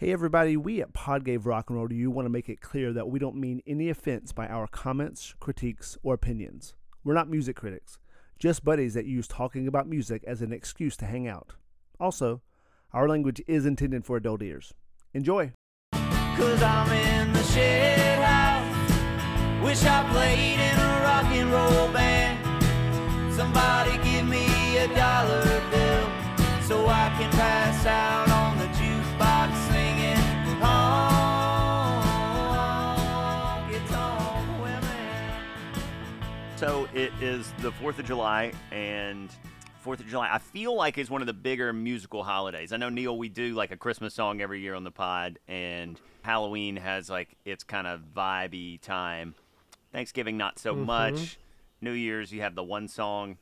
Hey everybody, we at Podgave Rock and Roll do you want to make it clear that we don't mean any offense by our comments, critiques, or opinions. We're not music critics, just buddies that use talking about music as an excuse to hang out. Also, our language is intended for adult ears. Enjoy! 'Cause I'm in the shit house. Wish I played in a rock and roll band. Somebody give me $1 bill so I can pass out on the jukebox singing honk it's on women. So it is the 4th of July, and 4th of July, I feel like, is one of the bigger musical holidays. I know, Neil, we do like a Christmas song every year on the pod, and Halloween has like its kind of vibey time. Thanksgiving, not so much. New Year's, you have the one song.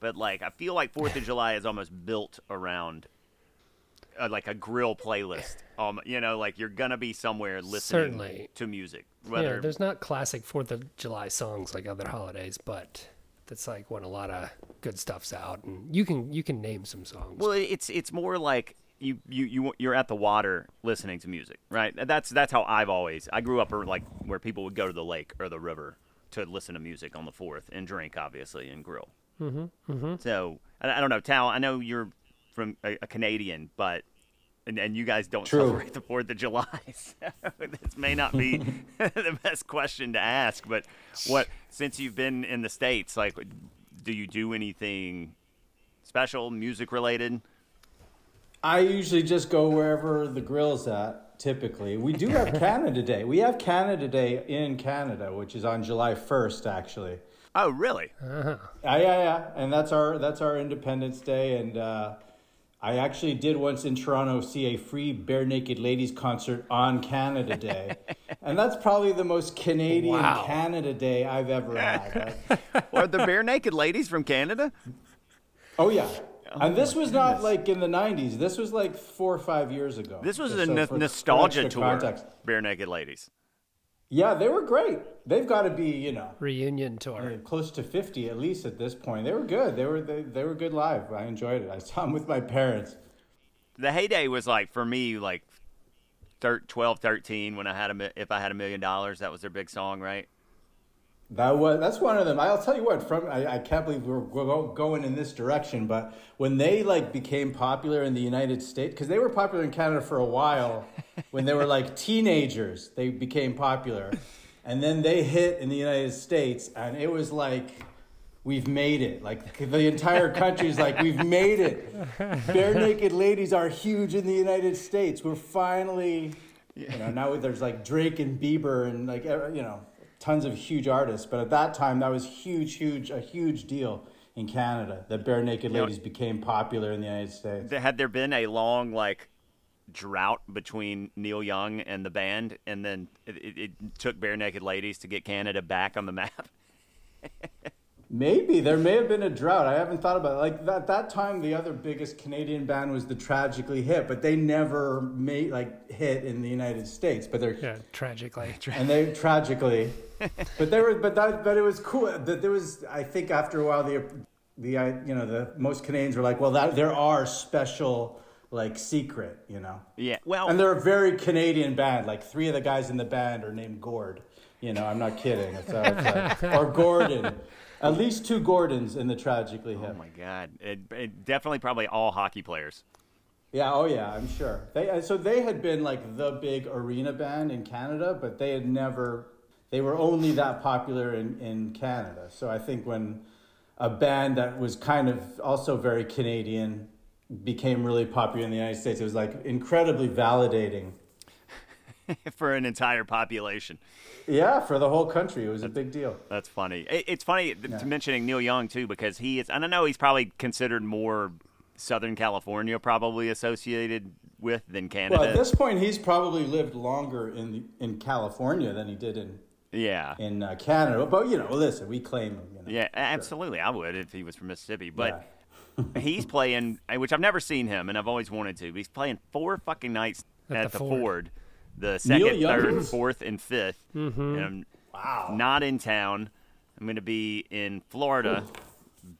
But like, I feel like 4th of July is almost built around like a grill playlist. You know, like you're going to be somewhere listening to music. Yeah, there's not classic 4th of July songs like other holidays, but... It's like when a lot of good stuff's out, and you can name some songs. Well, it's more like you're at the water listening to music, right? That's how I grew up, or like where people would go to the lake or the river to listen to music on the 4th and drink, obviously, and grill. So I don't know, Tal. I know you're from a Canadian, but and you guys don't celebrate the 4th of July, so this may not be the best question to ask, but what, since you've been in the States, like, do you do anything special, music-related? I usually just go wherever the grill's at, typically. We do have Canada Day. We have Canada Day in Canada, which is on July 1st, actually. Oh, really? Yeah. And that's our Independence Day, and... I actually did once in Toronto see a free Bare Naked Ladies concert on Canada Day. And that's probably the most Canadian Canada Day I've ever had. Are the Bare Naked Ladies from Canada? Oh, yeah. And this was not like in the 90s. This was like 4 or 5 years ago. This was nostalgia tour, context. Bare Naked Ladies. Yeah, they were great. They've got to be, reunion tour. Close to 50 at least at this point. They were good. They were good live. I enjoyed it. I saw them with my parents. The heyday was like for me like 12, 13 when I had If I Had $1 Million, that was their big song, right? That's one of them. I'll tell you what. I can't believe we're going in this direction, but when they like became popular in the United States, because they were popular in Canada for a while, when they were like teenagers, they became popular, and then they hit in the United States, and it was like, we've made it. Like the entire country's like, we've made it. Bare Naked Ladies are huge in the United States. We're finally, now there's like Drake and Bieber and like tons of huge artists, but at that time, that was a huge deal in Canada that Bare Naked Ladies became popular in the United States. Had there been a long like drought between Neil Young and the band, and then it took Bare Naked Ladies to get Canada back on the map? Maybe. There may have been a drought. I haven't thought about it. Like that time, the other biggest Canadian band was the Tragically Hip, but they never made hit in the United States. But they're tragically. But it was cool. That there was, I think, after a while, the most Canadians were like, well, that there are special like secret, Yeah. Well, and they're a very Canadian band. Like three of the guys in the band are named Gord. I'm not kidding. So it's like, or Gordon. At least two Gordons in the Tragically Hip. Oh, my God. It definitely probably all hockey players. Yeah, oh, yeah, I'm sure. They had been, like, the big arena band in Canada, but they had never... They were only that popular in Canada. So I think when a band that was kind of also very Canadian became really popular in the United States, it was, like, incredibly validating. For an entire population. Yeah, for the whole country. It was a big deal. That's funny. It's funny mentioning Neil Young, too, because he is, and I know he's probably considered more Southern California probably associated with than Canada. Well, at this point, he's probably lived longer in California than he did in Canada. But, listen, we claim him. Yeah, absolutely. Sure. I would if he was from Mississippi. But he's playing, which I've never seen him, and I've always wanted to, but he's playing 4 fucking nights at the Ford. The 2nd, 3rd, 4th, and 5th. And I'm not in town. I'm going to be in Florida,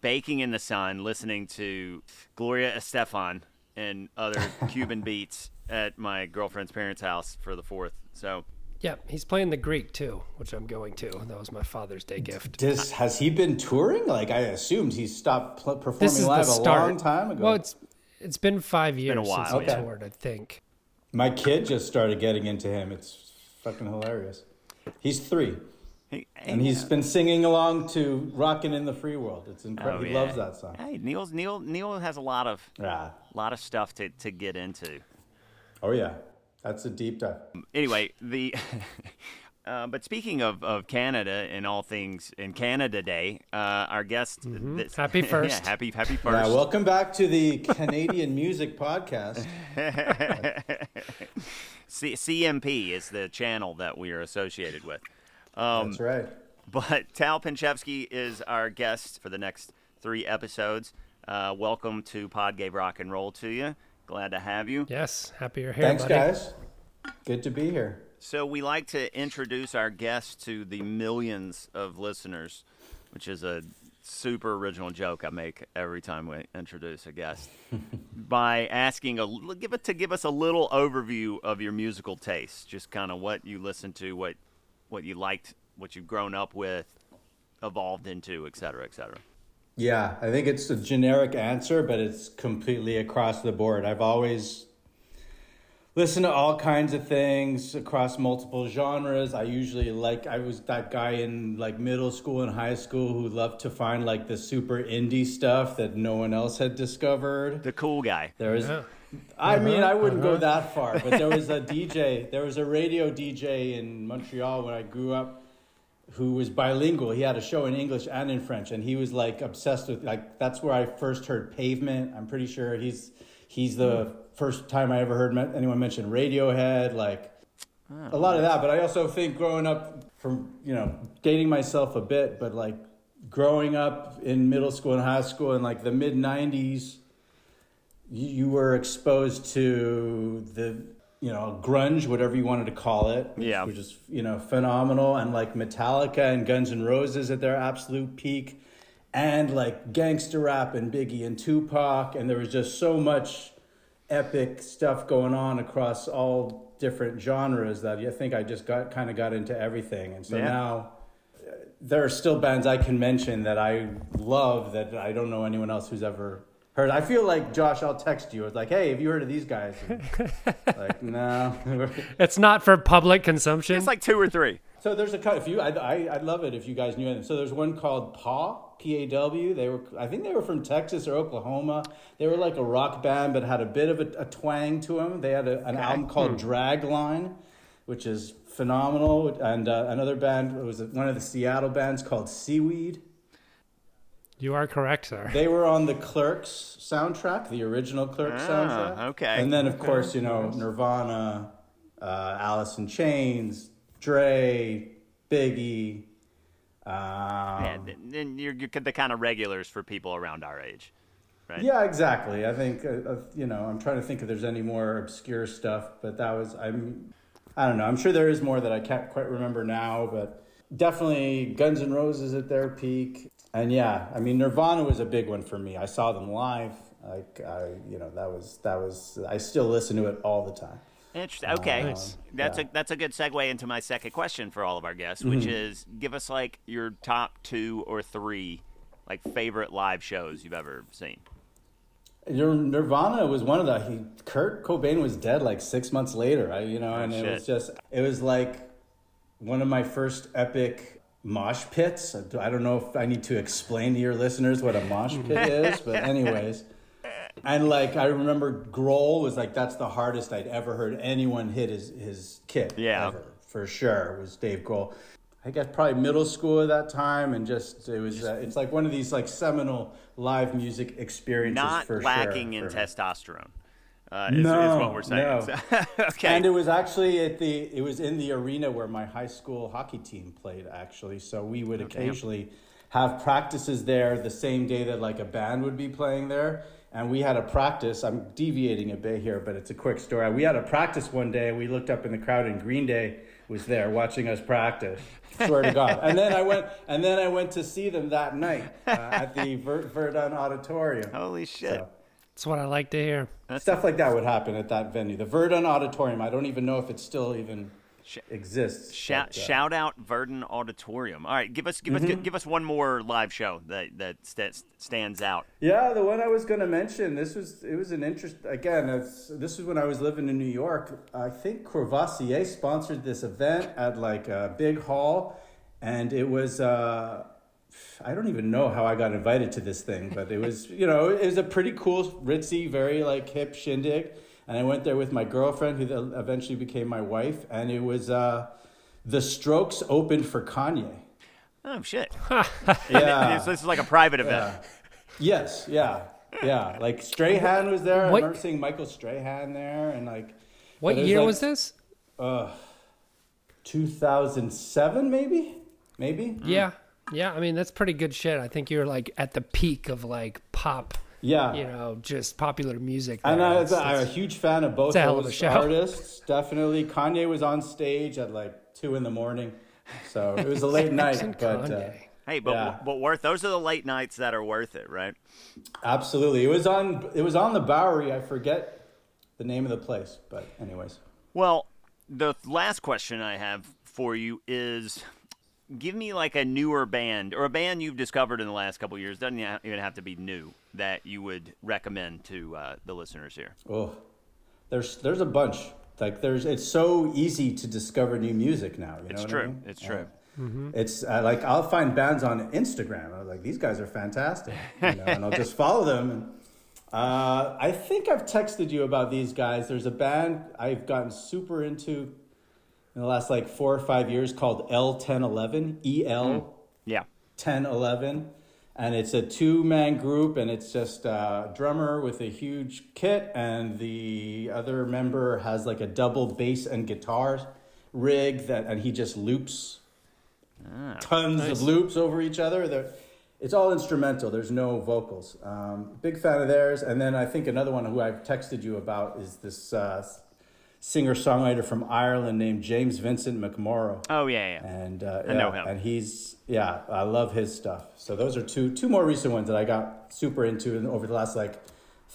baking in the sun, listening to Gloria Estefan and other Cuban beats at my girlfriend's parents' house for the 4th. So, yeah, he's playing the Greek too, which I'm going to. That was my Father's Day gift. Has he been touring? Like, I assumed he stopped performing live a long time ago. Well, it's been 5 years since he toured, I think. My kid just started getting into him. It's fucking hilarious. He's 3. And he's been singing along to Rockin' In The Free World. It's incredible. Oh, yeah. He loves that song. Hey, Neil has a lot of stuff to get into. Oh, yeah. That's a deep dive. Anyway, but speaking of Canada and all things in Canada Day, our guest... Mm-hmm. Happy first. Yeah, happy first. Yeah, welcome back to the Canadian Music Podcast. CMP is the channel that we are associated with. That's right. But Tal Pinchevsky is our guest for the next 3 episodes. Welcome to Podgave Rock and Roll to you. Glad to have you. Yes, happy you're here. Thanks, buddy. Guys. Good to be here. So we like to introduce our guests to the millions of listeners, which is a super original joke I make every time we introduce a guest, by asking give us a little overview of your musical taste, just kind of what you listen to, what you liked, what you've grown up with, evolved into, et cetera, et cetera. Yeah, I think it's a generic answer, but it's completely across the board. I've always listened to all kinds of things across multiple genres. I was that guy in like middle school and high school who loved to find like the super indie stuff that no one else had discovered. The cool guy. There was... Yeah. I mean, I wouldn't go that far, but there was a radio DJ in Montreal when I grew up who was bilingual. He had a show in English and in French, and he was like obsessed with, like, that's where I first heard Pavement. I'm pretty sure he's the first time I ever heard anyone mention Radiohead, like a lot of that. But I also think growing up from, dating myself a bit, but like growing up in middle school and high school in like the mid 90s, you were exposed to the, grunge, whatever you wanted to call it, which is, phenomenal. And like Metallica and Guns N' Roses at their absolute peak, and like gangster rap and Biggie and Tupac. And there was just so much epic stuff going on across all different genres that I think I just got into everything. And so now there are still bands I can mention that I love that I don't know anyone else who's ever... I feel like, Josh, I'll text you. It's like, hey, have you heard of these guys? And like, no. It's not for public consumption. It's like 2 or 3. So there's I'd love it if you guys knew anything. So there's one called Paw, P-A-W. I think they were from Texas or Oklahoma. They were like a rock band, but had a bit of a twang to them. They had an album called Dragline, which is phenomenal. And another band, it was one of the Seattle bands called Seaweed. You are correct, sir. They were on the Clerks soundtrack, the original Clerks soundtrack. Okay. And then, of course, Nirvana, Alice in Chains, Dre, Biggie. Then you're the kind of regulars for people around our age, right? Yeah, exactly. I think, I'm trying to think if there's any more obscure stuff, but that was, I don't know. I'm sure there is more that I can't quite remember now, but definitely Guns N' Roses at their peak. And yeah, I mean, Nirvana was a big one for me. I saw them live. Like, I still listen to it all the time. Interesting. Okay. Nice. That's a good segue into my second question for all of our guests, which is give us like your top 2 or 3 like favorite live shows you've ever seen. Nirvana was one of the, Kurt Cobain was dead like 6 months later. It was just, like one of my first epic mosh pits. I don't know if I need to explain to your listeners what a mosh pit is, but anyways. And like, I remember Grohl was like, that's the hardest I'd ever heard anyone hit his kit. Yeah. Ever, for sure, was Dave Grohl. I guess probably middle school at that time, and just it was. It's like one of these like seminal live music experiences. Not for lacking in testosterone. Is what we're saying. No. Okay. And it was actually it was in the arena where my high school hockey team played, actually. So we would occasionally have practices there the same day that like a band would be playing there. And we had a practice. I'm deviating a bit here, but it's a quick story. We had a practice one day. We looked up in the crowd, and Green Day was there watching us practice. Swear to God. And then I went to see them that night at the Verdun Auditorium. Holy shit. So, That's what I like to hear. Stuff like that would happen at that venue. The Verdun Auditorium. I don't even know if it still even exists. Shout out Verdun Auditorium. All right, give us one more live show that stands out. Yeah, the one I was going to mention. It was an interest. Again, this was when I was living in New York. I think Courvoisier sponsored this event at like a big hall, and it was. I don't even know how I got invited to this thing, but it was, it was a pretty cool, ritzy, very like hip shindig. And I went there with my girlfriend, who eventually became my wife. And it was The Strokes opened for Kanye. Oh, shit. Yeah. This is like a private event. Yeah. Yes. Yeah. Yeah. Like Strahan was there. I remember seeing Michael Strahan there. And like, what year was this? 2007, maybe. Yeah. Yeah, I mean, that's pretty good shit. I think you're like at the peak of like pop, just popular music. And I'm a huge fan of both those artists. Definitely. Kanye was on stage at like 2 a.m. So it was a late night. But worth, those are the late nights that are worth it, right? Absolutely. It was on the Bowery. I forget the name of the place, but anyways. Well, the last question I have for you is... give me like a newer band or a band you've discovered in the last couple of years. Doesn't even have to be new that you would recommend to the listeners here. Oh, there's a bunch. Like it's so easy to discover new music now. It's true. Mm-hmm. It's like I'll find bands on Instagram. I was like, these guys are fantastic, and I'll just follow them. And, I think I've texted you about these guys. There's a band I've gotten super into in the last like 4 or 5 years called L1011, EL 1011. And it's a 2-man group, and it's just a drummer with a huge kit, and the other member has like a double bass and guitar rig and he just loops tons of loops over each other. It's all instrumental. There's no vocals. Big fan of theirs. And then I think another one who I've texted you about is this singer-songwriter from Ireland named James Vincent McMorrow. Oh, yeah. And I know him. And I love his stuff. So those are two more recent ones that I got super into over the last,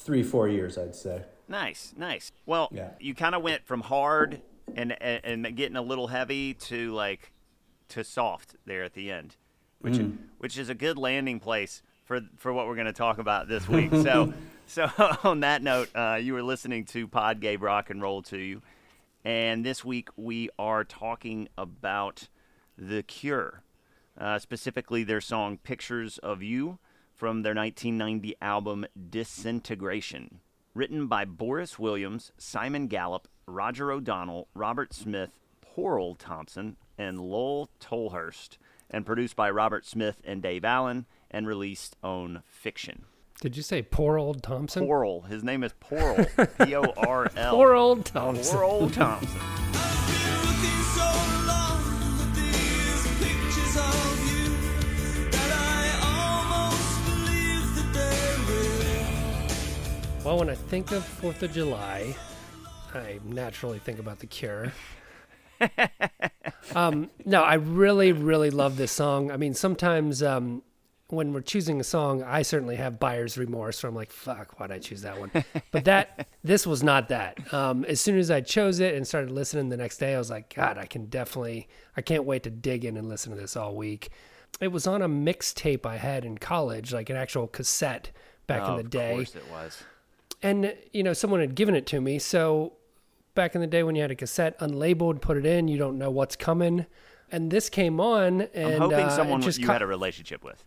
3-4 years, I'd say. Nice. Well, You kind of went from hard and getting a little heavy to, to soft there at the end, which is a good landing place for what we're going to talk about this week. So... So on that note, you were listening to Podgave Rock and Roll to you, and this week we are talking about The Cure, specifically their song "Pictures of You" from their 1990 album Disintegration, written by Boris Williams, Simon Gallup, Roger O'Donnell, Robert Smith, Porl Thompson, and Lowell Tolhurst, and produced by Robert Smith and Dave Allen, and released on Fiction. Did you say Porl Thompson? Porl. His name is Porl. P-O-R-L. Porl Thompson. Porl Thompson. I've been looking so long for these pictures of you that I almost believe that they will. Well, when I think of 4th of July, I naturally think about The Cure. No, I really, really love this song. I mean, sometimes... when we're choosing a song, I certainly have buyer's remorse. So I'm like, fuck, why'd I choose that one? But this was not that. As soon as I chose it and started listening the next day, I was like, God, I can't wait to dig in and listen to this all week. It was on a mixtape I had in college, like an actual cassette back in the day. Of course it was. And, someone had given it to me. So back in the day when you had a cassette unlabeled, put it in, you don't know what's coming. And this came on. And I'm hoping someone you had a relationship with.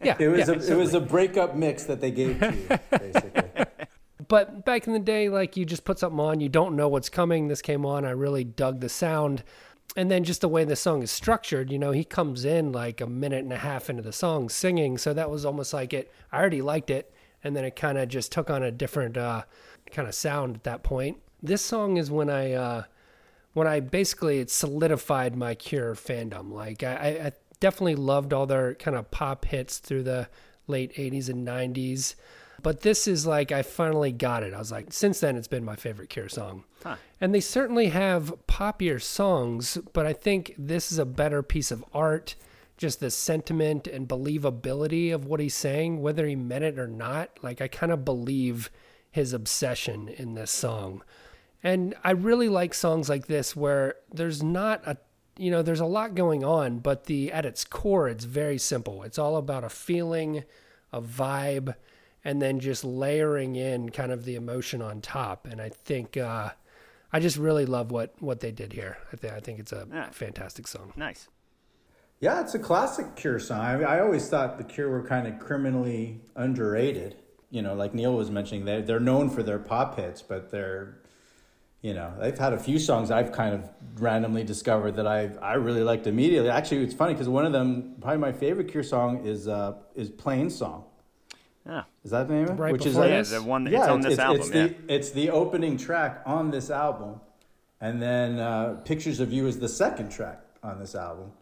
It was a breakup mix that they gave to you, basically. But back in the day, you just put something on, you don't know what's coming. This came on, I really dug the sound, and then just the way the song is structured. He comes in like a minute and a half into the song singing, so that was almost like it. I already liked it, and then it kind of just took on a different kind of sound at that point. This song is when I basically it solidified my Cure fandom. I definitely loved all their kind of pop hits through the late 80s and 90s. But this is I finally got it. I was like, since then, it's been my favorite Cure song. Huh. And they certainly have poppier songs, but I think this is a better piece of art. just the sentiment and believability of what he's saying, whether he meant it or not. Like, I kind of believe his obsession in this song. And I really like songs like this where there's not a, you know, there's a lot going on, but at its core, it's very simple. It's all about a feeling, a vibe, and then just layering in kind of the emotion on top. And I think, I just really love what they did here. I think it's a fantastic song. Nice. Yeah, it's a classic Cure song. I always thought the Cure were kind of criminally underrated. You know, like Neil was mentioning, they're known for their pop hits, but they're, you know, they've had a few songs I've kind of randomly discovered that I really liked immediately. Actually, it's funny because one of them, probably my favorite Cure song, is Plainsong. Yeah, is that the name of it? Right, which is the one that's on this album. It's the opening track on this album, and then Pictures of You is the second track on this album.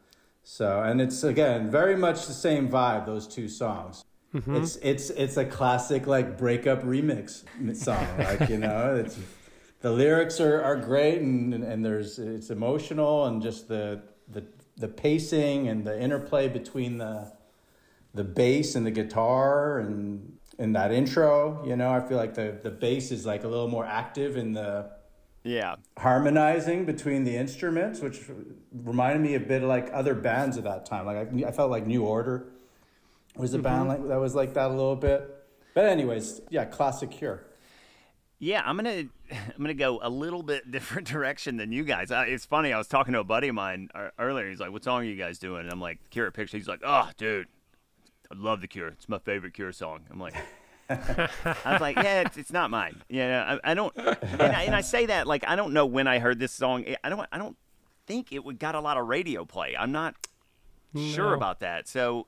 So, and it's again very much the same vibe. Those two songs. Mm-hmm. It's a classic like breakup remix song. Like, you know, it's the lyrics are great, and it's emotional, and just the pacing and the interplay between the bass and the guitar and that intro, you know, I feel like the bass is like a little more active in the harmonizing between the instruments, which reminded me a bit like other bands of that time. Like I felt like New Order was a band that was like that a little bit. But anyways, yeah, classic Cure. Yeah, I'm gonna go a little bit different direction than you guys. It's funny, I was talking to a buddy of mine earlier. He's like, "What song are you guys doing?" And I'm like, "Cure Picture." He's like, "Oh, dude. I love The Cure. It's my favorite Cure song." I'm like, yeah, it's not mine. Yeah, I don't. And I say that like I don't know when I heard this song. I don't think it got a lot of radio play. I'm not sure about that. So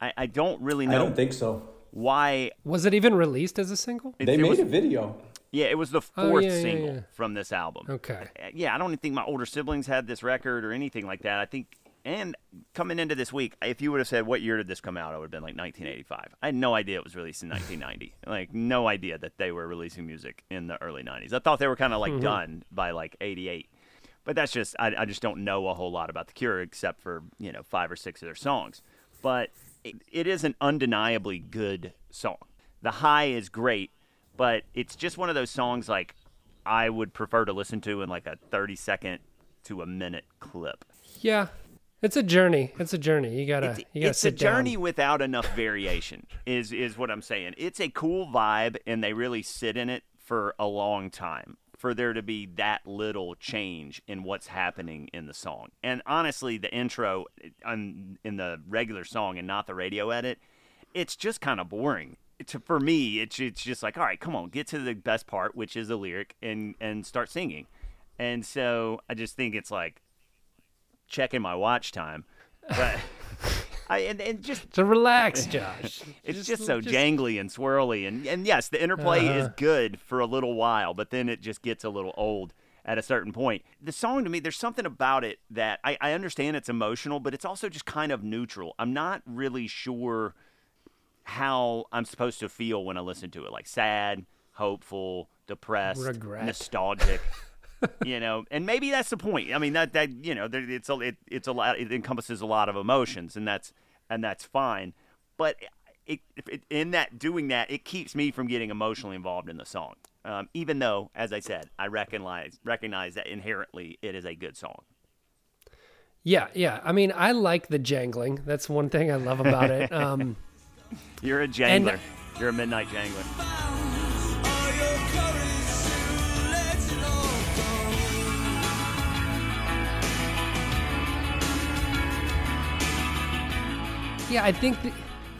I don't really know. I don't think so. Why was it even released as a single? They made a video. Yeah, it was the fourth single from this album. Okay. Yeah, I don't even think my older siblings had this record or anything like that. I think. And coming into this week, if you would have said, what year did this come out? I would have been like 1985. I had no idea it was released in 1990. Like, no idea that they were releasing music in the early 90s. I thought they were kind of like done by like 88. But that's just, I just don't know a whole lot about The Cure except for, you know, 5 or 6 of their songs. But it is an undeniably good song. The high is great, but it's just one of those songs like I would prefer to listen to in like a 30-second to a minute clip. Yeah. It's a journey. You gotta sit down. It's a journey without enough variation is what I'm saying. It's a cool vibe, and they really sit in it for a long time for there to be that little change in what's happening in the song. And honestly, the intro in the regular song and not the radio edit, it's just kind of boring. For me, it's just like, all right, come on, get to the best part, which is the lyric, and start singing. And so I just think it's like, checking my watch time, but and just to relax, Josh. It's just jangly and swirly, and yes, the interplay is good for a little while, but then it just gets a little old at a certain point. The song to me, there's something about it that I understand it's emotional, but it's also just kind of neutral. I'm not really sure how I'm supposed to feel when I listen to it, like sad, hopeful, depressed, regret, nostalgic. You know, and maybe that's the point. I mean, that you know, it's a lot. It encompasses a lot of emotions, and that's fine. But it keeps me from getting emotionally involved in the song. Even though, as I said, I recognize that inherently it is a good song. Yeah. I mean, I like the jangling. That's one thing I love about it. You're a jangler. You're a midnight jangler. Yeah, I think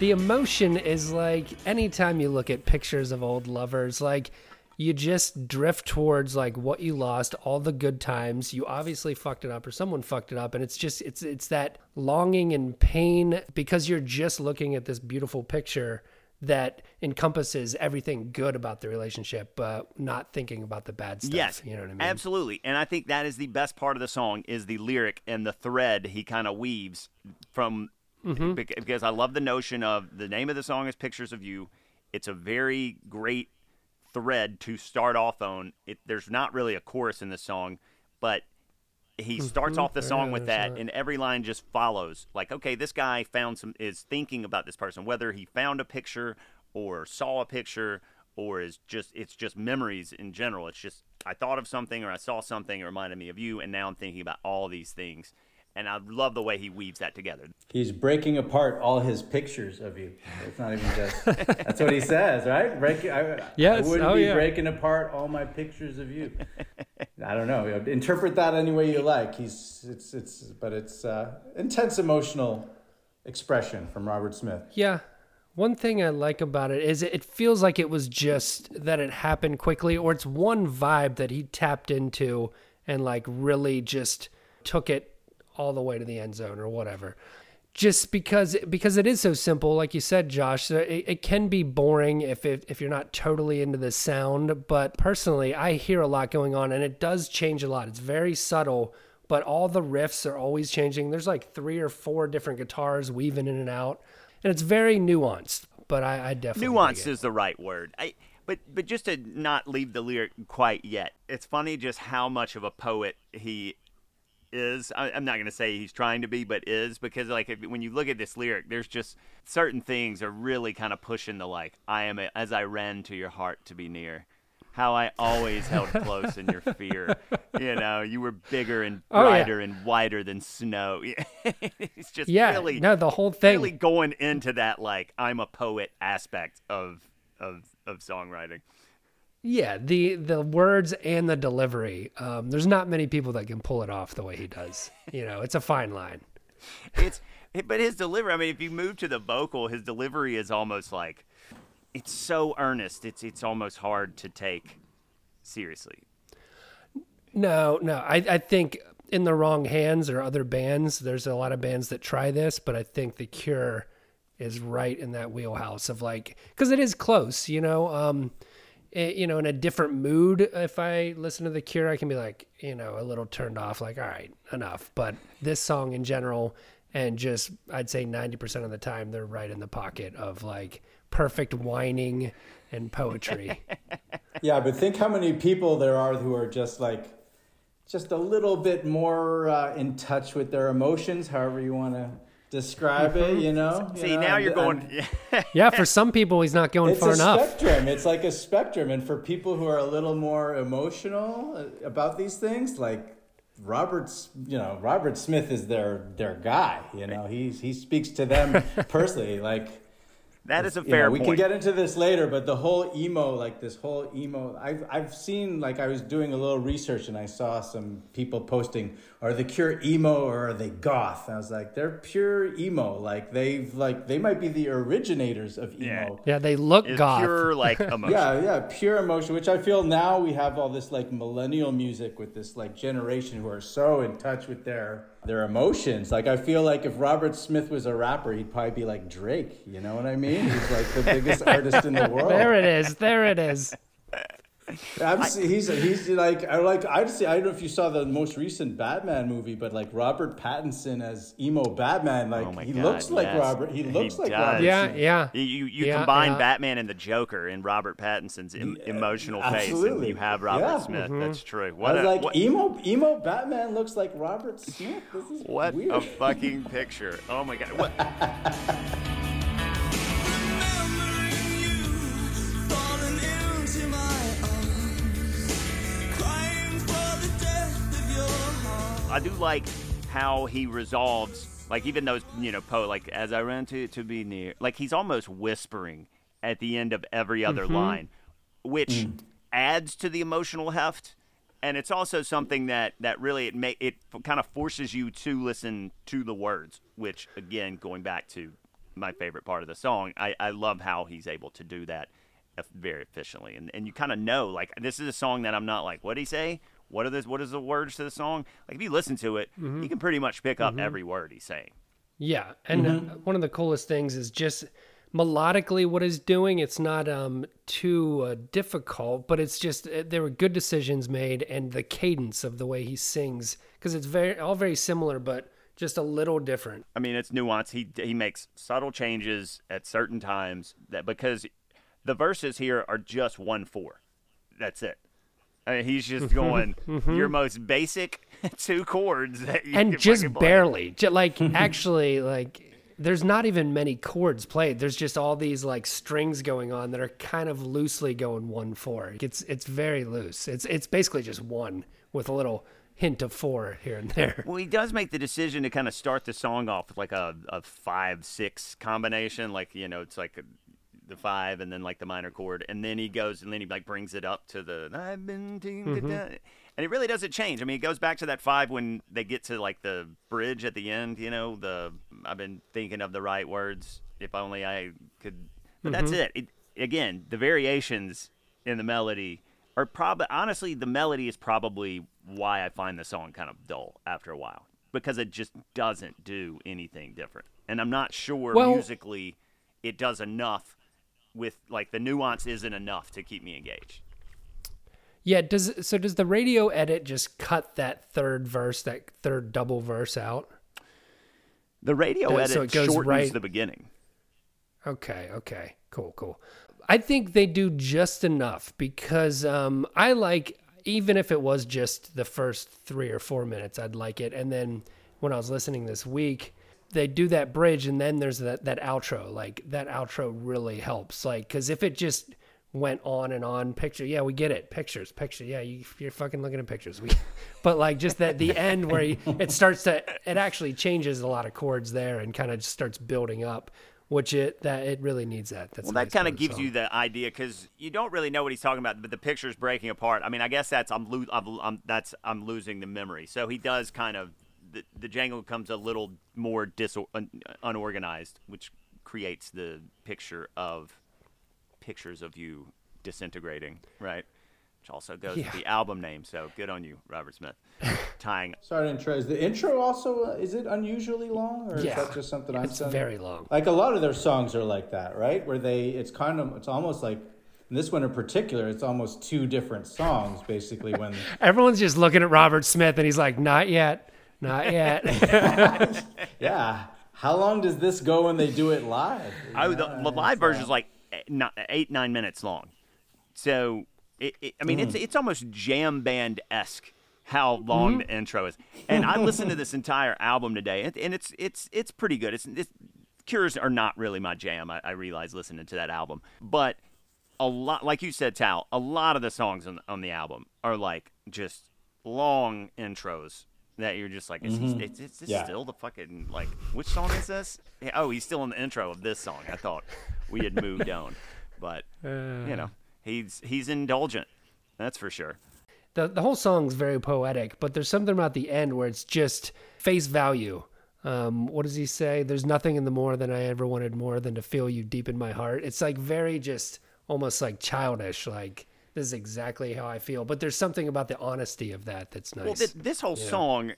the emotion is like anytime you look at pictures of old lovers, like you just drift towards like what you lost, all the good times. You obviously fucked it up or someone fucked it up. And it's just it's that longing and pain because you're just looking at this beautiful picture that encompasses everything good about the relationship, but not thinking about the bad stuff. Yes, you know what I mean? Absolutely. And I think that is the best part of the song is the lyric and the thread he kind of weaves from... Mm-hmm. Because I love the notion of the name of the song is Pictures of You. It's a very great thread to start off on. There's not really a chorus in the song, but he starts off the song with that, and every line just follows. Like, okay, this guy is thinking about this person, whether he found a picture or saw a picture or it's just memories in general. It's just, I thought of something or I saw something, it reminded me of you, and now I'm thinking about all these things. And I love the way he weaves that together. He's breaking apart all his pictures of you. It's not even just... That's what he says, right? Breaking apart all my pictures of you. I don't know. Interpret that any way you like. It's intense emotional expression from Robert Smith. Yeah. One thing I like about it is it feels like it was just that it happened quickly, or it's one vibe that he tapped into and like really just took it all the way to the end zone or whatever, just because it is so simple. Like you said, Josh, it can be boring if you're not totally into the sound, but personally I hear a lot going on and it does change a lot. It's very subtle, but all the riffs are always changing. There's like 3 or 4 different guitars weaving in and out, and it's very nuanced, but I definitely nuance is the right word. But just to not leave the lyric quite yet, it's funny just how much of a poet he is. I'm not going to say he's trying to be, but is, because like when you look at this lyric, there's just certain things are really kind of pushing the like, I am as I ran to your heart to be near, how I always held close in your fear, you know, you were bigger and brighter and wider than snow. It's just the whole thing really going into that like I'm a poet aspect of songwriting. Yeah, the words and the delivery. There's not many people that can pull it off the way he does. You know, it's a fine line. But his delivery, I mean, if you move to the vocal, his delivery is almost like, it's so earnest. It's almost hard to take seriously. No. I think in the wrong hands or other bands, there's a lot of bands that try this, but I think The Cure is right in that wheelhouse of like, because it is close, you know, in a different mood. If I listen to The Cure, I can be like, you know, a little turned off, like, all right, enough. But this song in general, and just, I'd say 90% of the time, they're right in the pocket of like perfect whining and poetry. Yeah, but think how many people there are who are just like, just a little bit more in touch with their emotions, however you want to describe it, you know. See, you know, now you're going. Yeah, for some people, he's not going far enough. It's a spectrum. It's like a spectrum, and for people who are a little more emotional about these things, like Robert Smith is their guy. You know, he speaks to them personally. Like that is a fair point. We can get into this later, but the whole emo, I've seen, like I was doing a little research and I saw some people posting, are The Cure emo or are they goth? And I was like, they're pure emo. Like they might be the originators of emo. Yeah, they look goth. Pure like emotion. Yeah, pure emotion, which I feel now we have all this like millennial music with this like generation who are so in touch with their emotions. Like I feel like if Robert Smith was a rapper, he'd probably be like Drake, you know what I mean? He's like the biggest artist in the world. There it is. I don't know if you saw the most recent Batman movie, but like Robert Pattinson as emo Batman, like Robert Smith. You combine Batman and the Joker and Robert Pattinson's emotional face, and you have Robert Smith. Mm-hmm. That's true. Emo Batman looks like Robert Smith. This is what weird. A fucking picture. Oh my God. What? I do like how he resolves, like even those, you know, like as I ran to be near, like he's almost whispering at the end of every other line, which adds to the emotional heft. And it's also something that really it kind of forces you to listen to the words, which again, going back to my favorite part of the song, I love how he's able to do that very efficiently. And you kind of know, like, this is a song that I'm not like, what'd he say? What is the words to the song? Like if you listen to it, you can pretty much pick up every word he's saying. Yeah, and one of the coolest things is just melodically what he's doing. It's not too difficult, but it's just there were good decisions made, and the cadence of the way he sings, because it's all very similar, but just a little different. I mean, it's nuanced. He makes subtle changes at certain times because the verses here are just 1-4. That's it. I mean, he's just going your most basic two chords that you and can just barely, like actually, like there's not even many chords played. There's just all these like strings going on that are kind of loosely going 1/4. It's very loose. It's basically just one with a little hint of 4 here and there. Well, he does make the decision to kind of start the song off with like a 5-6 combination, like, you know, it's like the 5 and then like the minor chord, and then he goes and then he like brings it up to the I've been and it really doesn't change. I mean, it goes back to that 5 when they get to like the bridge at the end, you know, the I've been thinking of the right words, if only I could. But that's it. Again, the variations in the melody are probably, honestly, the melody is probably why I find the song kind of dull after a while, because it just doesn't do anything different. And I'm not sure musically it does enough with, like, the nuance isn't enough to keep me engaged. Yeah, does the radio edit just cut that third verse, that third double verse out? The radio edit so it goes shortens right... the beginning. Okay, cool. I think they do just enough because I like, even if it was just the first 3 or 4 minutes, I'd like it. And then when I was listening this week, they do that bridge and then there's that outro. Like that outro really helps. Like, because if it just went on and on, picture, yeah, we get it, pictures, yeah, you're fucking looking at pictures. But like just that the end where it starts to, it actually changes a lot of chords there and kind of just starts building up. Which it really needs that. That's well, that nice kind of gives you the idea because you don't really know what he's talking about, but the picture's breaking apart. I mean, I guess that's I'm losing the memory. So he does kind of the jangle becomes a little more unorganized, which creates the picture of pictures of you disintegrating, right? Which also goes with the album name. So good on you, Robert Smith. Tying. Sorry to interrupt. Is the intro also, is it unusually long? Or is that just something I'm saying? It's very long. Like a lot of their songs are like that, right? Where it's almost like, and this one in particular, it's almost 2 different songs, basically. When everyone's just looking at Robert Smith and he's like, not yet. Yeah. How long does this go when they do it live? The live version is like 8-9 minutes long. So... It's almost jam band-esque how long the intro is. And I listened to this entire album today, and it's pretty good. Cures are not really my jam, I realize, listening to that album. But a lot, like you said, Tal, a lot of the songs on the album are like just long intros that you're just like, is this still the fucking, like, which song is this? Oh, he's still in the intro of this song. I thought we had moved on. But, you know. He's indulgent, that's for sure. The whole song's very poetic, but there's something about the end where it's just face value. What does he say? There's nothing in the more than I ever wanted more than to feel you deep in my heart. It's like very just almost like childish, like this is exactly how I feel. But there's something about the honesty of that that's nice. Well, this whole song,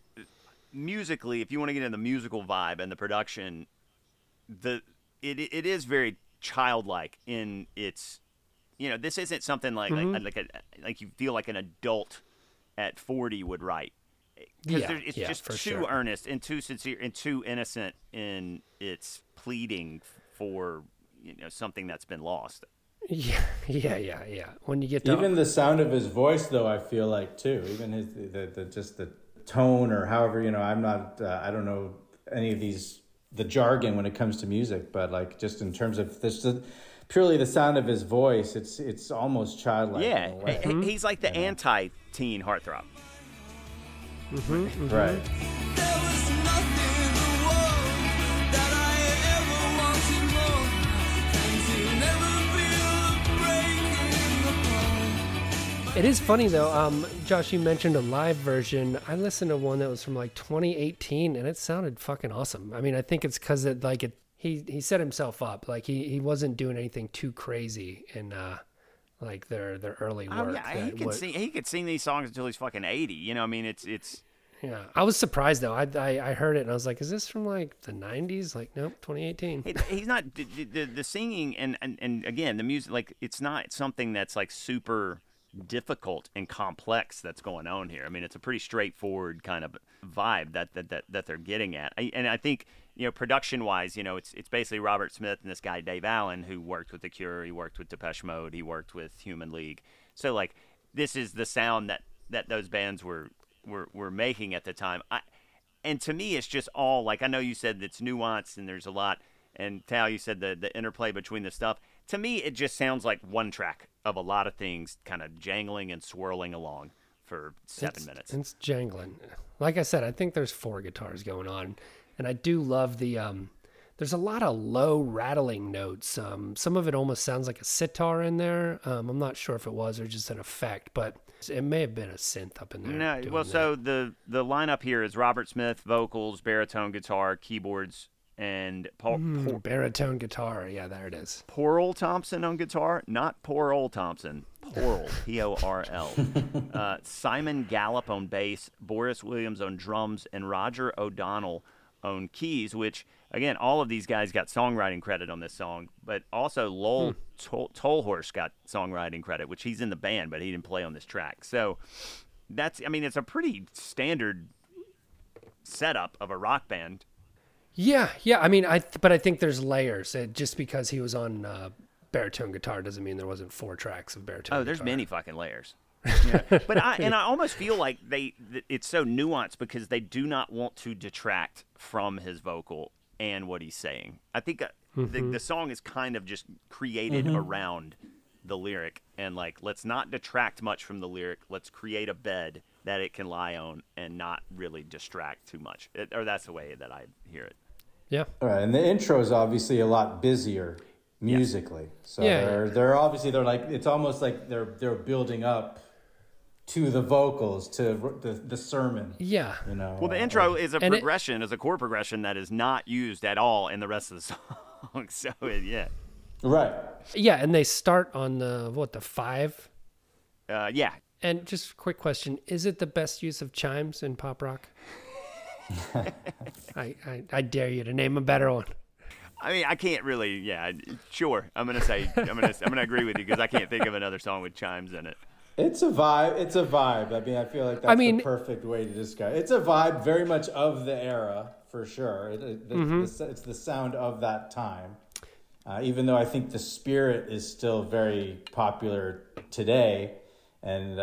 musically, if you want to get into the musical vibe and the production, it is very childlike in its... You know, this isn't something like you feel like an adult at 40 would write. It's just too earnest and too sincere and too innocent in its pleading for, you know, something that's been lost. Yeah. When you get to... Even the sound of his voice, though, I feel like, too. Even his just the tone or however, you know, I'm not... I don't know any of the jargon when it comes to music, but, like, just in terms of... this. Purely the sound of his voice, it's almost childlike. Yeah, in a way. He's like the anti-teen heartthrob. Right. There was nothing in the world that I ever wanted more. Things will never be a break in the bone. It is funny though, Josh, you mentioned a live version. I listened to one that was from like 2018, and it sounded fucking awesome. I mean, I think it's because He set himself up, like he wasn't doing anything too crazy in like their early work. He could sing these songs until he's fucking 80. You know, I mean, it's. Yeah, I was surprised though. I heard it and I was like, is this from like the 90s? Like, nope, 2018. He's not the singing and again the music, like it's not something that's like super difficult and complex that's going on here. I mean, it's a pretty straightforward kind of vibe that they're getting at, and I think. You know, production-wise, you know, it's basically Robert Smith and this guy Dave Allen, who worked with The Cure, he worked with Depeche Mode, he worked with Human League. So, like, this is the sound that those bands were making at the time. And to me, it's just all, like, I know you said it's nuanced and there's a lot, and Tal, you said the interplay between the stuff. To me, it just sounds like one track of a lot of things kind of jangling and swirling along for seven minutes. It's jangling. Like I said, I think there's four guitars going on, and I do love the, there's a lot of low rattling notes. Some of it almost sounds like a sitar in there. I'm not sure if it was or just an effect, but it may have been a synth up in there. No, well, so the lineup here is Robert Smith, vocals, baritone guitar, keyboards, and baritone guitar. Yeah, there it is. Porl Thompson on guitar, not Porl Thompson. Porl, P-O-R-L. Simon Gallup on bass, Boris Williams on drums, and Roger O'Donnell on keys, which, again, all of these guys got songwriting credit on this song, but also Lowell Tolhurst got songwriting credit, which he's in the band, but he didn't play on this track. So that's, I mean, it's a pretty standard setup of a rock band. Yeah. I mean, but I think there's layers. Just because he was on baritone guitar doesn't mean there wasn't four tracks of baritone guitar. Oh, there's many fucking layers. Yeah. But I almost feel like it's so nuanced because they do not want to detract from his vocal and what he's saying. I think the song is kind of just created around the lyric, and like, let's not detract much from the lyric. Let's create a bed that it can lie on and not really distract too much. Or that's the way that I hear it. Yeah. All right, and the intro is obviously a lot busier musically. Yes. So they're like, it's almost like they're building up to the vocals, to the sermon. Yeah. You know. Well, the intro is a progression, is a chord progression that is not used at all in the rest of the song. So yeah. Right. Yeah, and they start on the five? Yeah. And just a quick question, is it the best use of chimes in pop rock? I dare you to name a better one. I mean, I can't really. Yeah, sure. I'm gonna agree with you because I can't think of another song with chimes in it. It's a vibe. I mean, I feel like that's the perfect way to describe it. It's a vibe very much of the era, for sure. It's the sound of that time. Even though I think the spirit is still very popular today, and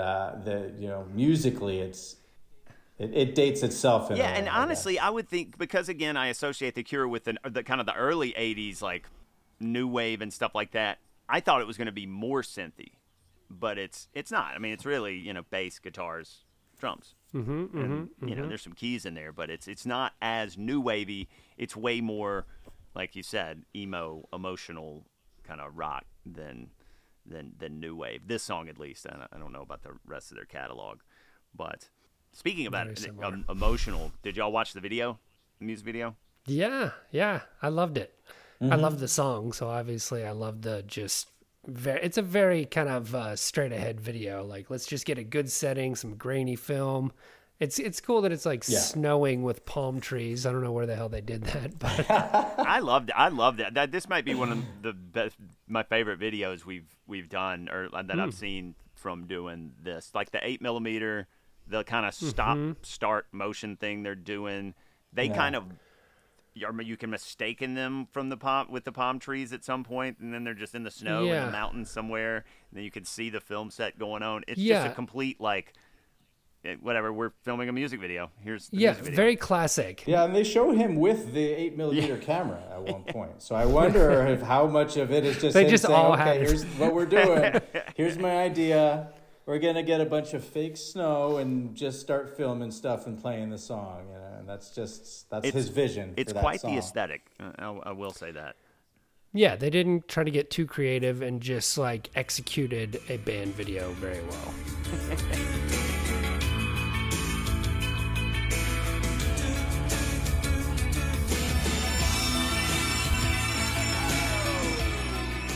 musically, it dates itself. Yeah, and honestly, I would think, because again, I associate The Cure with the kind of the early '80s, like new wave and stuff like that. I thought it was going to be more synthy. But it's not. I mean, it's really, bass, guitars, drums. There's some keys in there, but it's not as new wavy. It's way more, like you said, emo, emotional kind of rock than new wave. This song, at least. I don't know about the rest of their catalog. But speaking about emotional, did y'all watch the music video? Yeah. I loved it. I loved the song, so obviously I loved the just... it's a very kind of straight ahead video. Like, let's just get a good setting, some grainy film. It's cool that it's like snowing with palm trees. I don't know where the hell they did that, but I loved it. This might be one of the best, my favorite videos we've done, or that I've seen from doing this. Like the 8mm, the kind of stop start motion thing they're doing. They kind of. You can mistaken them with the palm trees at some point, and then they're just in the snow in the mountains somewhere, and then you can see the film set going on. It's just a complete, like, whatever, we're filming a music video. Here's the music video. Very classic. Yeah, and they show him with the 8mm camera at one point. So I wonder if how much of it is just they him just saying, all okay, here's what we're doing. Here's my idea. We're going to get a bunch of fake snow and just start filming stuff and playing the song. And that's his vision. It's for that quite song. The aesthetic. I will say that. Yeah, they didn't try to get too creative and just like executed a band video very well.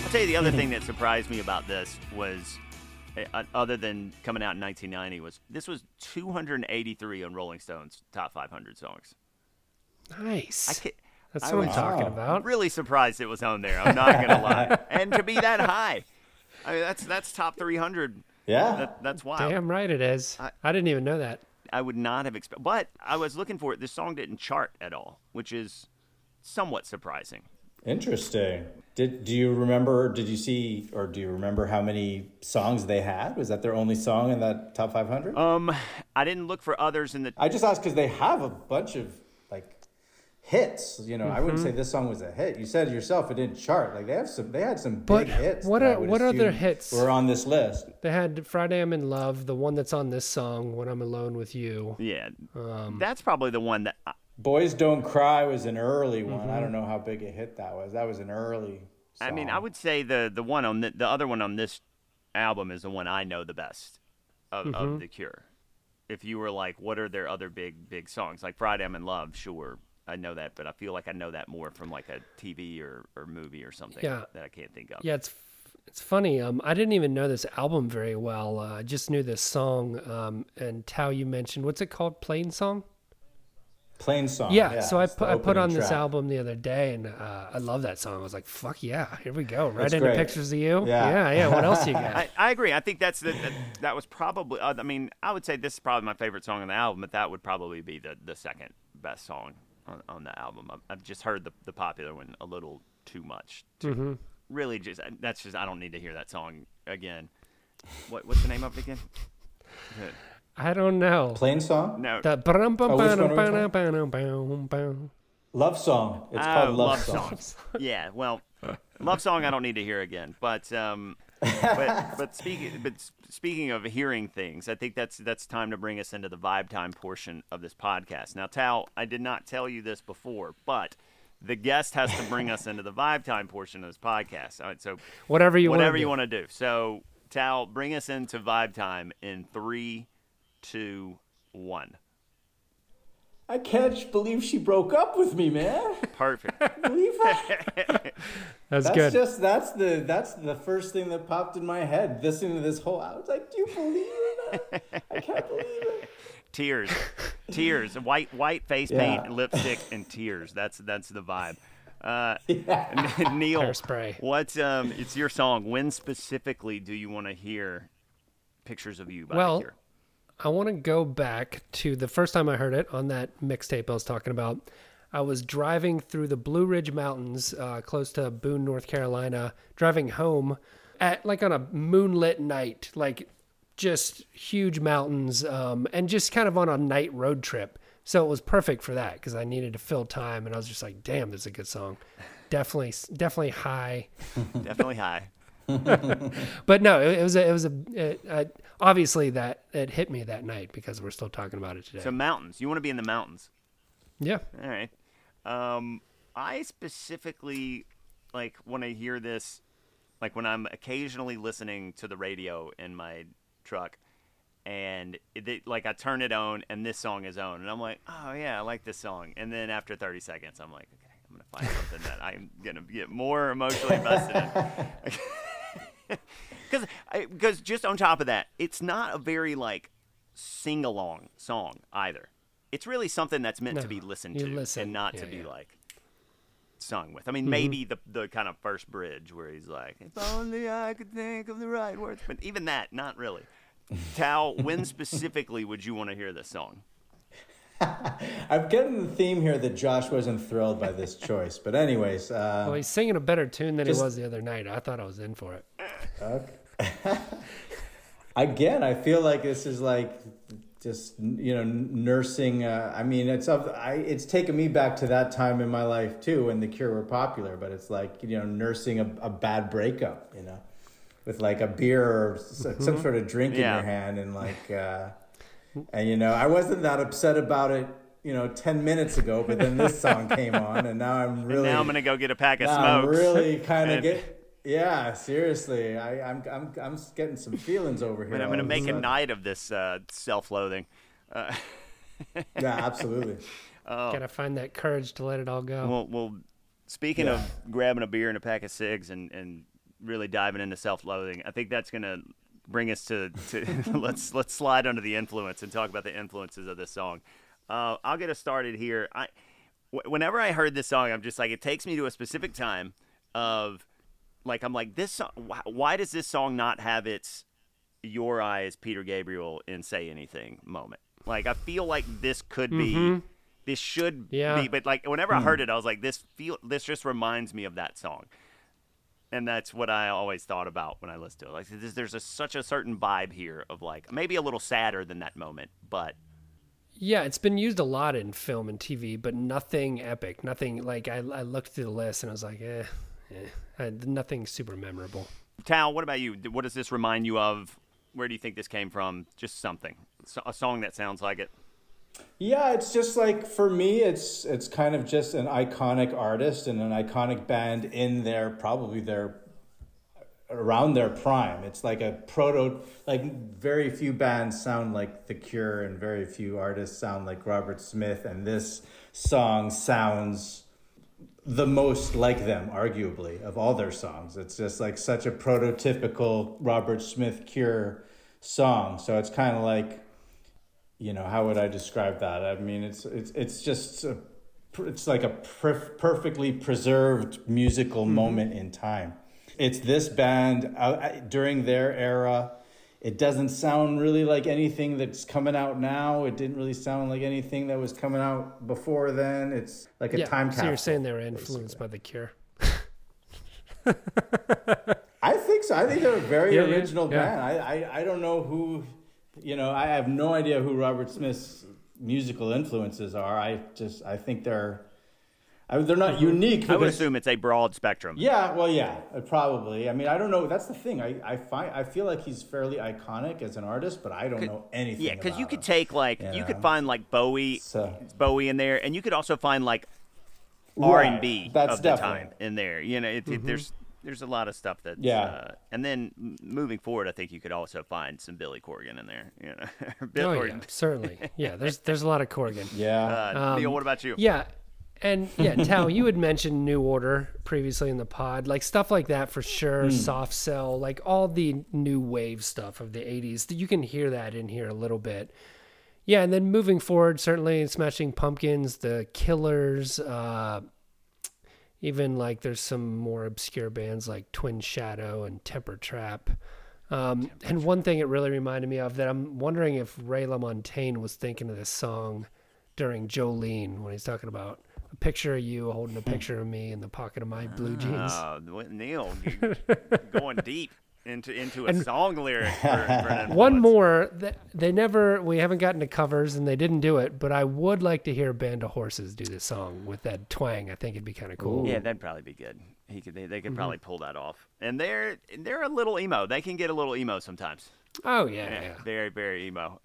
I'll tell you the other thing that surprised me about this was... other than coming out in 1990, this was 283 on Rolling Stone's top 500 songs. Nice. That's what I'm talking about. I'm really surprised it was on there. I'm not gonna lie. And to be that high, I mean that's top 300. Yeah, that's wild. Damn right it is. I didn't even know that. I would not have expected, but I was looking for it. This song didn't chart at all, which is somewhat surprising. Interesting. Do you remember how many songs they had? Was that their only song in that top 500? I didn't look for others in the... I just asked because they have a bunch of, like, hits. You know, mm-hmm. I wouldn't say this song was a hit. You said yourself it didn't chart. Like, they had some big hits. What other hits were on this list? They had Friday I'm in Love, the one that's on this song, When I'm Alone With You. Yeah. That's probably the one that... Boys Don't Cry was an early one. Mm-hmm. I don't know how big a hit that was. That was an early song. I mean, I would say the one on the other one on this album is the one I know the best of The Cure. If you were like, what are their other big songs? Like Friday I'm in Love, sure, I know that, but I feel like I know that more from like a TV or movie or something that I can't think of. Yeah, it's funny. I didn't even know this album very well. I just knew this song. And Tao, you mentioned, what's it called? Plainsong? Plainsong. Yeah, so I put on this album the other day, and I love that song. I was like, fuck yeah, here we go. Right into Pictures of You. Yeah. What else you got? I agree. I think that was probably, I mean, I would say this is probably my favorite song on the album, but that would probably be the second best song on the album. I've just heard the popular one a little too much. Really just, I don't need to hear that song again. What's the name of it again? Good. I don't know. Plainsong? No. Love Song. It's called Love Song. Yeah, well, Love Song I don't need to hear again. But speaking of hearing things, I think that's time to bring us into the vibe time portion of this podcast. Now, Tal, I did not tell you this before, but the guest has to bring us into the vibe time portion of this podcast. All right, so whatever you want to do. So, Tal, bring us into vibe time in 3, 2, 1. I can't believe she broke up with me, man. Perfect. Believe that? That's good. That's the first thing that popped in my head. Listening to this whole, I was like, do you believe it? I can't believe it. Tears, white face paint, lipstick, and tears. That's the vibe. Neil, hairspray. What's it's your song. When specifically do you want to hear Pictures of You by The Cure? I want to go back to the first time I heard it on that mixtape I was talking about. I was driving through the Blue Ridge Mountains, close to Boone, North Carolina, driving home at like on a moonlit night, like just huge mountains, and just kind of on a night road trip. So it was perfect for that because I needed to fill time, and I was just like, "Damn, this is a good song." Definitely high. Definitely high. But no, obviously that it hit me that night because we're still talking about it today. So mountains, you want to be in the mountains. Yeah. All right. I specifically like want to hear this, like when I'm occasionally listening to the radio in my truck, and I turn it on, and this song is on, and I'm like, oh yeah, I like this song, and then after 30 seconds, I'm like, okay, I'm gonna find something that I'm gonna get more emotionally invested in. Because just on top of that, it's not a very like sing-along song either. It's really something that's meant to be listened to and not to be like sung with. I mean, maybe the kind of first bridge where he's like, if only I could think of the right words. But even that, not really. Tal, when specifically would you want to hear this song? I'm getting the theme here that Josh wasn't thrilled by this choice. But anyways. Well, he's singing a better tune than he was the other night. I thought I was in for it. Okay. Again, I feel like this is like just, you know, nursing. I mean, it's taken me back to that time in my life, too, when The Cure were popular. But it's like, you know, nursing a bad breakup, you know, with like a beer or some sort of drink in your hand and like... And, you know, I wasn't that upset about it, you know, 10 minutes ago, but then this song came on, and now I'm really... And now I'm going to go get a pack of smokes. I'm really kind of seriously. I'm getting some feelings over here. And I'm going to make a night of this self-loathing. Yeah, absolutely. Got to find that courage to let it all go. Well, speaking of grabbing a beer and a pack of cigs and really diving into self-loathing, I think that's going to... bring us to let's slide under the influence and talk about the influences of this song. I'll get us started here. Whenever I heard this song, I'm just like, it takes me to a specific time of like, I'm like, this song, why does this song not have its Your Eyes, Peter Gabriel, and Say Anything moment? Like, I feel like this could be This should be, but like whenever I heard it, I was like, this just reminds me of that song. And that's what I always thought about when I listened to it. Like, there's such a certain vibe here of like maybe a little sadder than that moment, but yeah, it's been used a lot in film and TV, but nothing epic, nothing like I looked through the list and I was like, nothing super memorable. Tal, what about you? What does this remind you of? Where do you think this came from? Just something, a song that sounds like it. Yeah, it's just like, for me, it's kind of just an iconic artist and an iconic band in around their prime. It's like a very few bands sound like The Cure and very few artists sound like Robert Smith, and this song sounds the most like them, arguably, of all their songs. It's just like such a prototypical Robert Smith Cure song. So it's kind of like, how would I describe that? I mean, it's like a perfectly preserved musical moment in time. It's this band during their era. It doesn't sound really like anything that's coming out now. It didn't really sound like anything that was coming out before then. It's like a time capsule. So you're saying they were influenced by The Cure? I think so. I think they're a very original band. I don't know who... I have no idea who Robert Smith's musical influences are. I think they're not unique. Because, I would assume it's a broad spectrum. Yeah, well, yeah, probably. I mean, I don't know. That's the thing. I feel like he's fairly iconic as an artist, but I don't know anything. Yeah, because you could take you could find like Bowie in there, and you could also find like R&B of the time in there. There's a lot of stuff that's... Yeah. And then moving forward, I think you could also find some Billy Corgan in there. Corgan. Yeah, certainly. Yeah, there's a lot of Corgan. Yeah. Neil, what about you? Yeah. And, Tal, you had mentioned New Order previously in the pod. Like, stuff like that for sure, Soft Cell, like all the new wave stuff of the 80s. You can hear that in here a little bit. Yeah, and then moving forward, certainly Smashing Pumpkins, The Killers, even like there's some more obscure bands like Twin Shadow and Temper Trap. And one thing it really reminded me of that I'm wondering if Ray LaMontagne was thinking of this song during Jolene when he's talking about a picture of you holding a picture of me in the pocket of my blue jeans. Neil, you're going deep into a song lyric. One more. We haven't gotten to covers and they didn't do it, but I would like to hear Band of Horses do this song with that twang. I think it'd be kind of cool. Yeah, that'd probably be good. They could probably pull that off. And they're a little emo. They can get a little emo sometimes. Oh yeah. Very, very emo.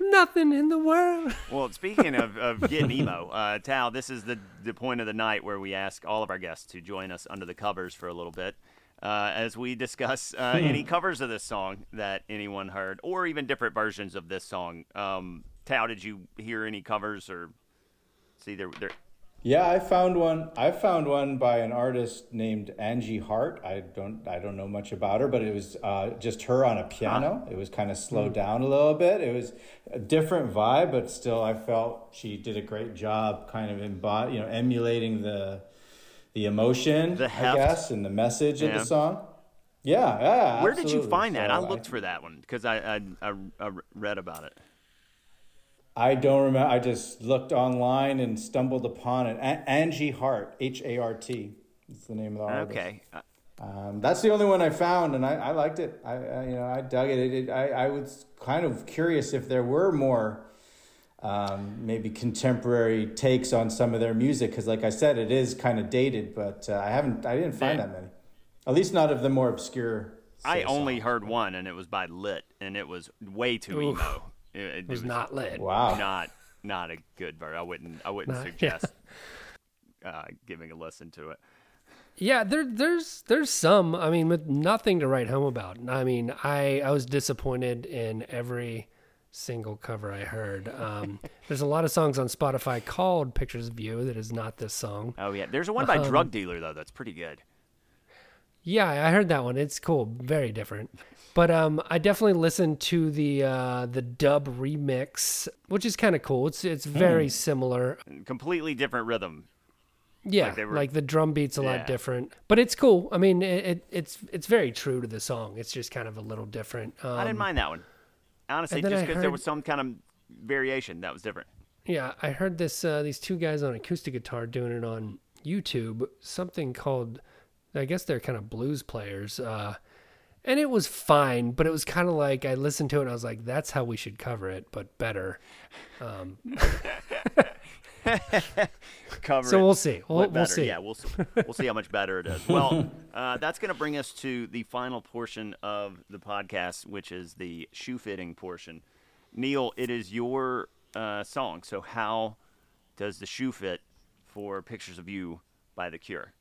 Nothing in the world. Well, speaking of getting emo, Tal, this is the point of the night where we ask all of our guests to join us under the covers for a little bit. As we discuss any covers of this song that anyone heard, or even different versions of this song. Tao, did you hear any covers or see there? Yeah, I found one by an artist named Angie Hart. I don't know much about her, but it was just her on a piano. It was kind of slowed down a little bit. It was a different vibe, but still I felt she did a great job kind of emulating the emotion, the heft, I guess, and the message of the song. Yeah. Where did you find that? I looked for that one because I read about it. I don't remember. I just looked online and stumbled upon it. Angie Hart, H-A-R-T, is the name of the artist. Okay. That's the only one I found, and I liked it. I dug it. I was kind of curious if there were more. Maybe contemporary takes on some of their music, because like I said, it is kind of dated, but I didn't find that many, at least not of the more obscure. I only heard one, and it was by Lit, and it was way too emo. It was not Lit. Wow, not a good version. I wouldn't suggest giving a listen to it. Yeah, there's some. I mean, with nothing to write home about. I mean, I was disappointed in every single cover I heard. There's a lot of songs on Spotify called Pictures of You that is not this song. Oh yeah, there's one by Drug Dealer though that's pretty good. Yeah, I heard that one. It's cool, very different. But I definitely listened to the dub remix, which is kind of cool. It's very similar, completely different rhythm. Yeah, like the drum beat's a lot different, but it's cool. I mean, it's very true to the song. It's just kind of a little different. I didn't mind that one. Honestly, just because there was some kind of variation that was different. Yeah, I heard this these two guys on acoustic guitar doing it on YouTube, something called, I guess they're kind of blues players, and it was fine, but it was kind of like, I listened to it and I was like, that's how we should cover it, but better. Cover so it. We'll see. We'll see. Yeah, we'll see how much better it is. Well, that's going to bring us to the final portion of the podcast, which is the shoe fitting portion. Neil, it is your song. So how does the shoe fit for Pictures of You by The Cure?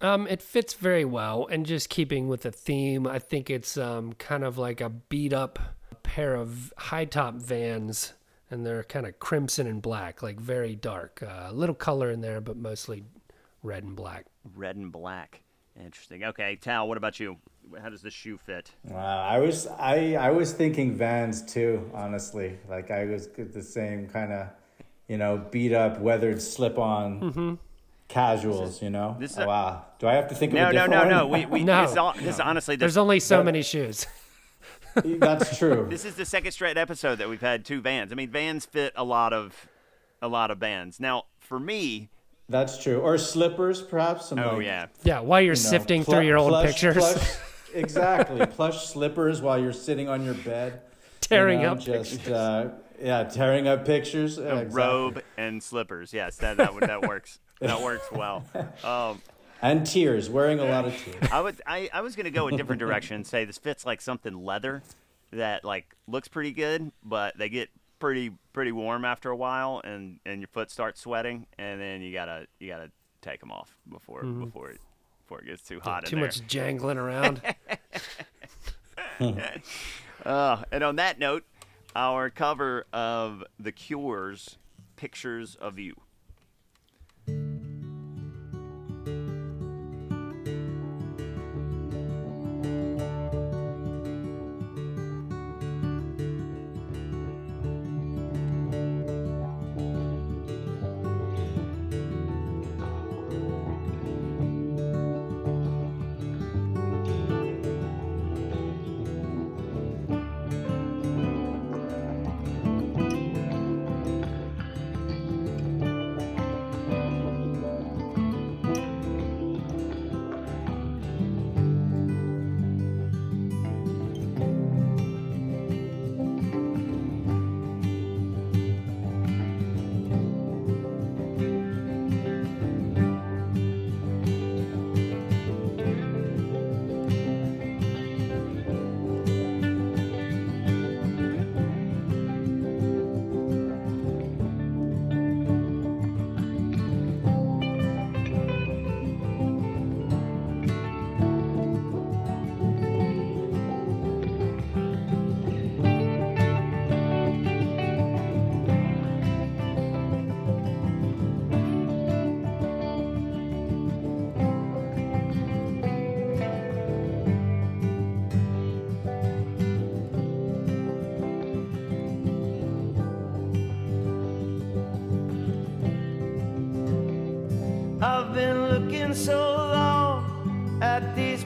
It fits very well, and just keeping with the theme, I think it's kind of like a beat-up pair of high-top Vans, and they're kind of crimson and black, like very dark. A little color in there, but mostly red and black. Red and black. Interesting. Okay, Tal, what about you? How does the shoe fit? I was thinking Vans, too, honestly. Like, I was the same kind of, beat-up, weathered slip-on. Mm-hmm. Casuals, This is wow. Do I have to think of a different one? No. This is honestly... There's only so many shoes. That's true. This is the second straight episode that we've had two Vans. I mean, Vans fit a lot of bands. Now, for me... That's true. Or slippers, perhaps. Yeah. Yeah, while you're sifting through your old pictures. Exactly. Plush slippers while you're sitting on your bed. Tearing up pictures. Yeah, tearing up pictures. A robe and slippers. Yes, that works. That works well. And tears, wearing a lot of tears. I was going to go a different direction and say this fits like something leather that like looks pretty good, but they get pretty warm after a while, and your foot starts sweating, and then you gotta take them off before it gets too hot. Too much jangling around. And on that note, our cover of The Cure's "Pictures of You."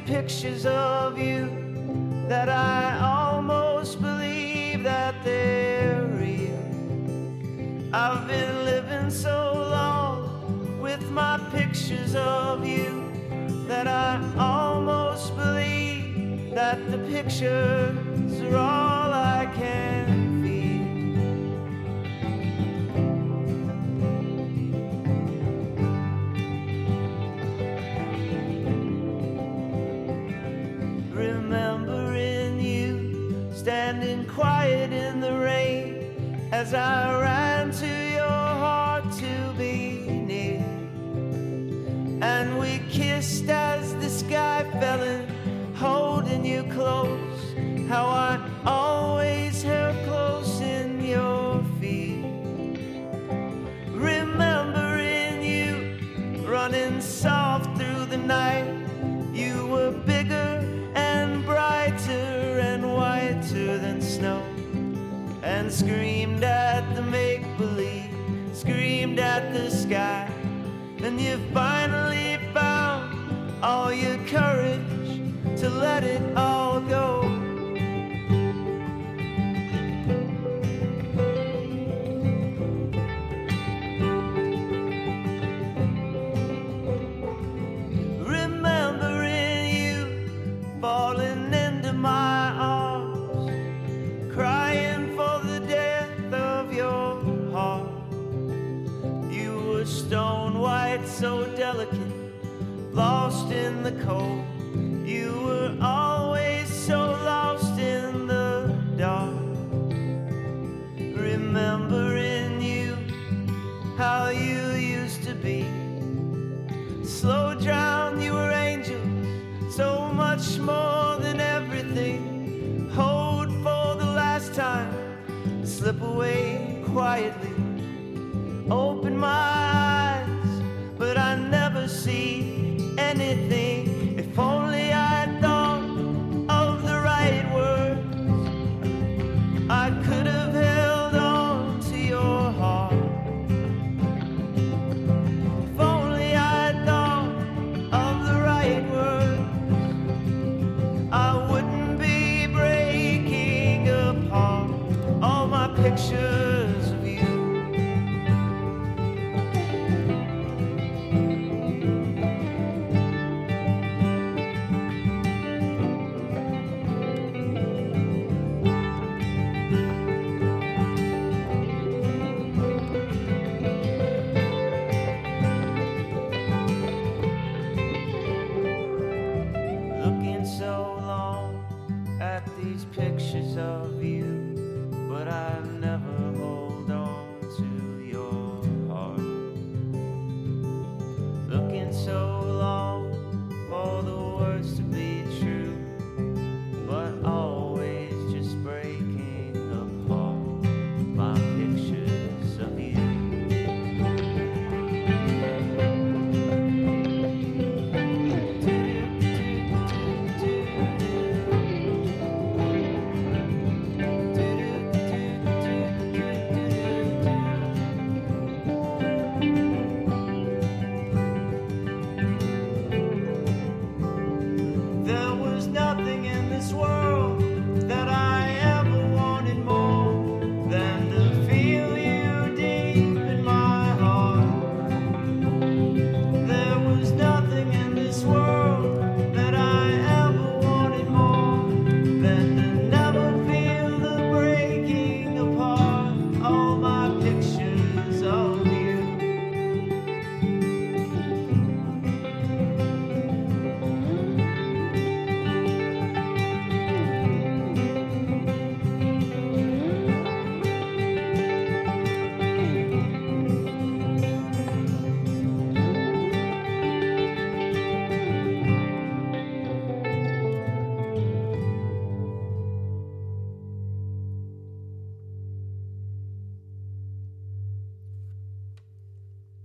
Pictures of you that I almost believe that they're real. I've been living so long with my pictures of you that I almost believe that the pictures are all I can as I ran to your heart to be near, and we kissed as the sky fell in, holding you close, how I always held close in your feet, remembering you running soft through the night. You were bigger and brighter and whiter than snow, and screamed at the make-believe, screamed at the sky, and you finally found all your courage to let it all go. a stone, white, so delicate, lost in the cold. You were always so lost in the dark. Remembering you, how you used to be. Slow drown, you were angels, so much more than everything. Hold for the last time, slip away quietly. Open my eyes, but I never see anything. If only I thought of the right words, I could have held on to your heart. If only I thought of the right words, I wouldn't be breaking apart. All my pictures of you, but I never hold on to your heart. Looking so long for the words to be true, but always just breaking apart. My pictures of you.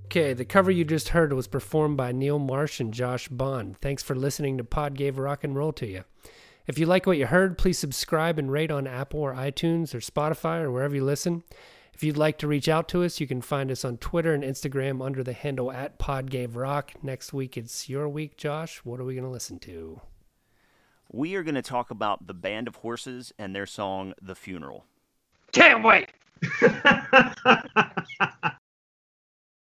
Okay, the cover you just heard was performed by Neil Marsh and Josh Bond. Thanks for listening to Podgave Rock and Roll to you. If you like what you heard, please subscribe and rate on Apple or iTunes or Spotify or wherever you listen. If you'd like to reach out to us, you can find us on Twitter and Instagram under the handle @PodgaveRock. Next week, it's your week, Josh. What are we going to listen to? We are going to talk about the Band of Horses and their song, The Funeral. Can't wait!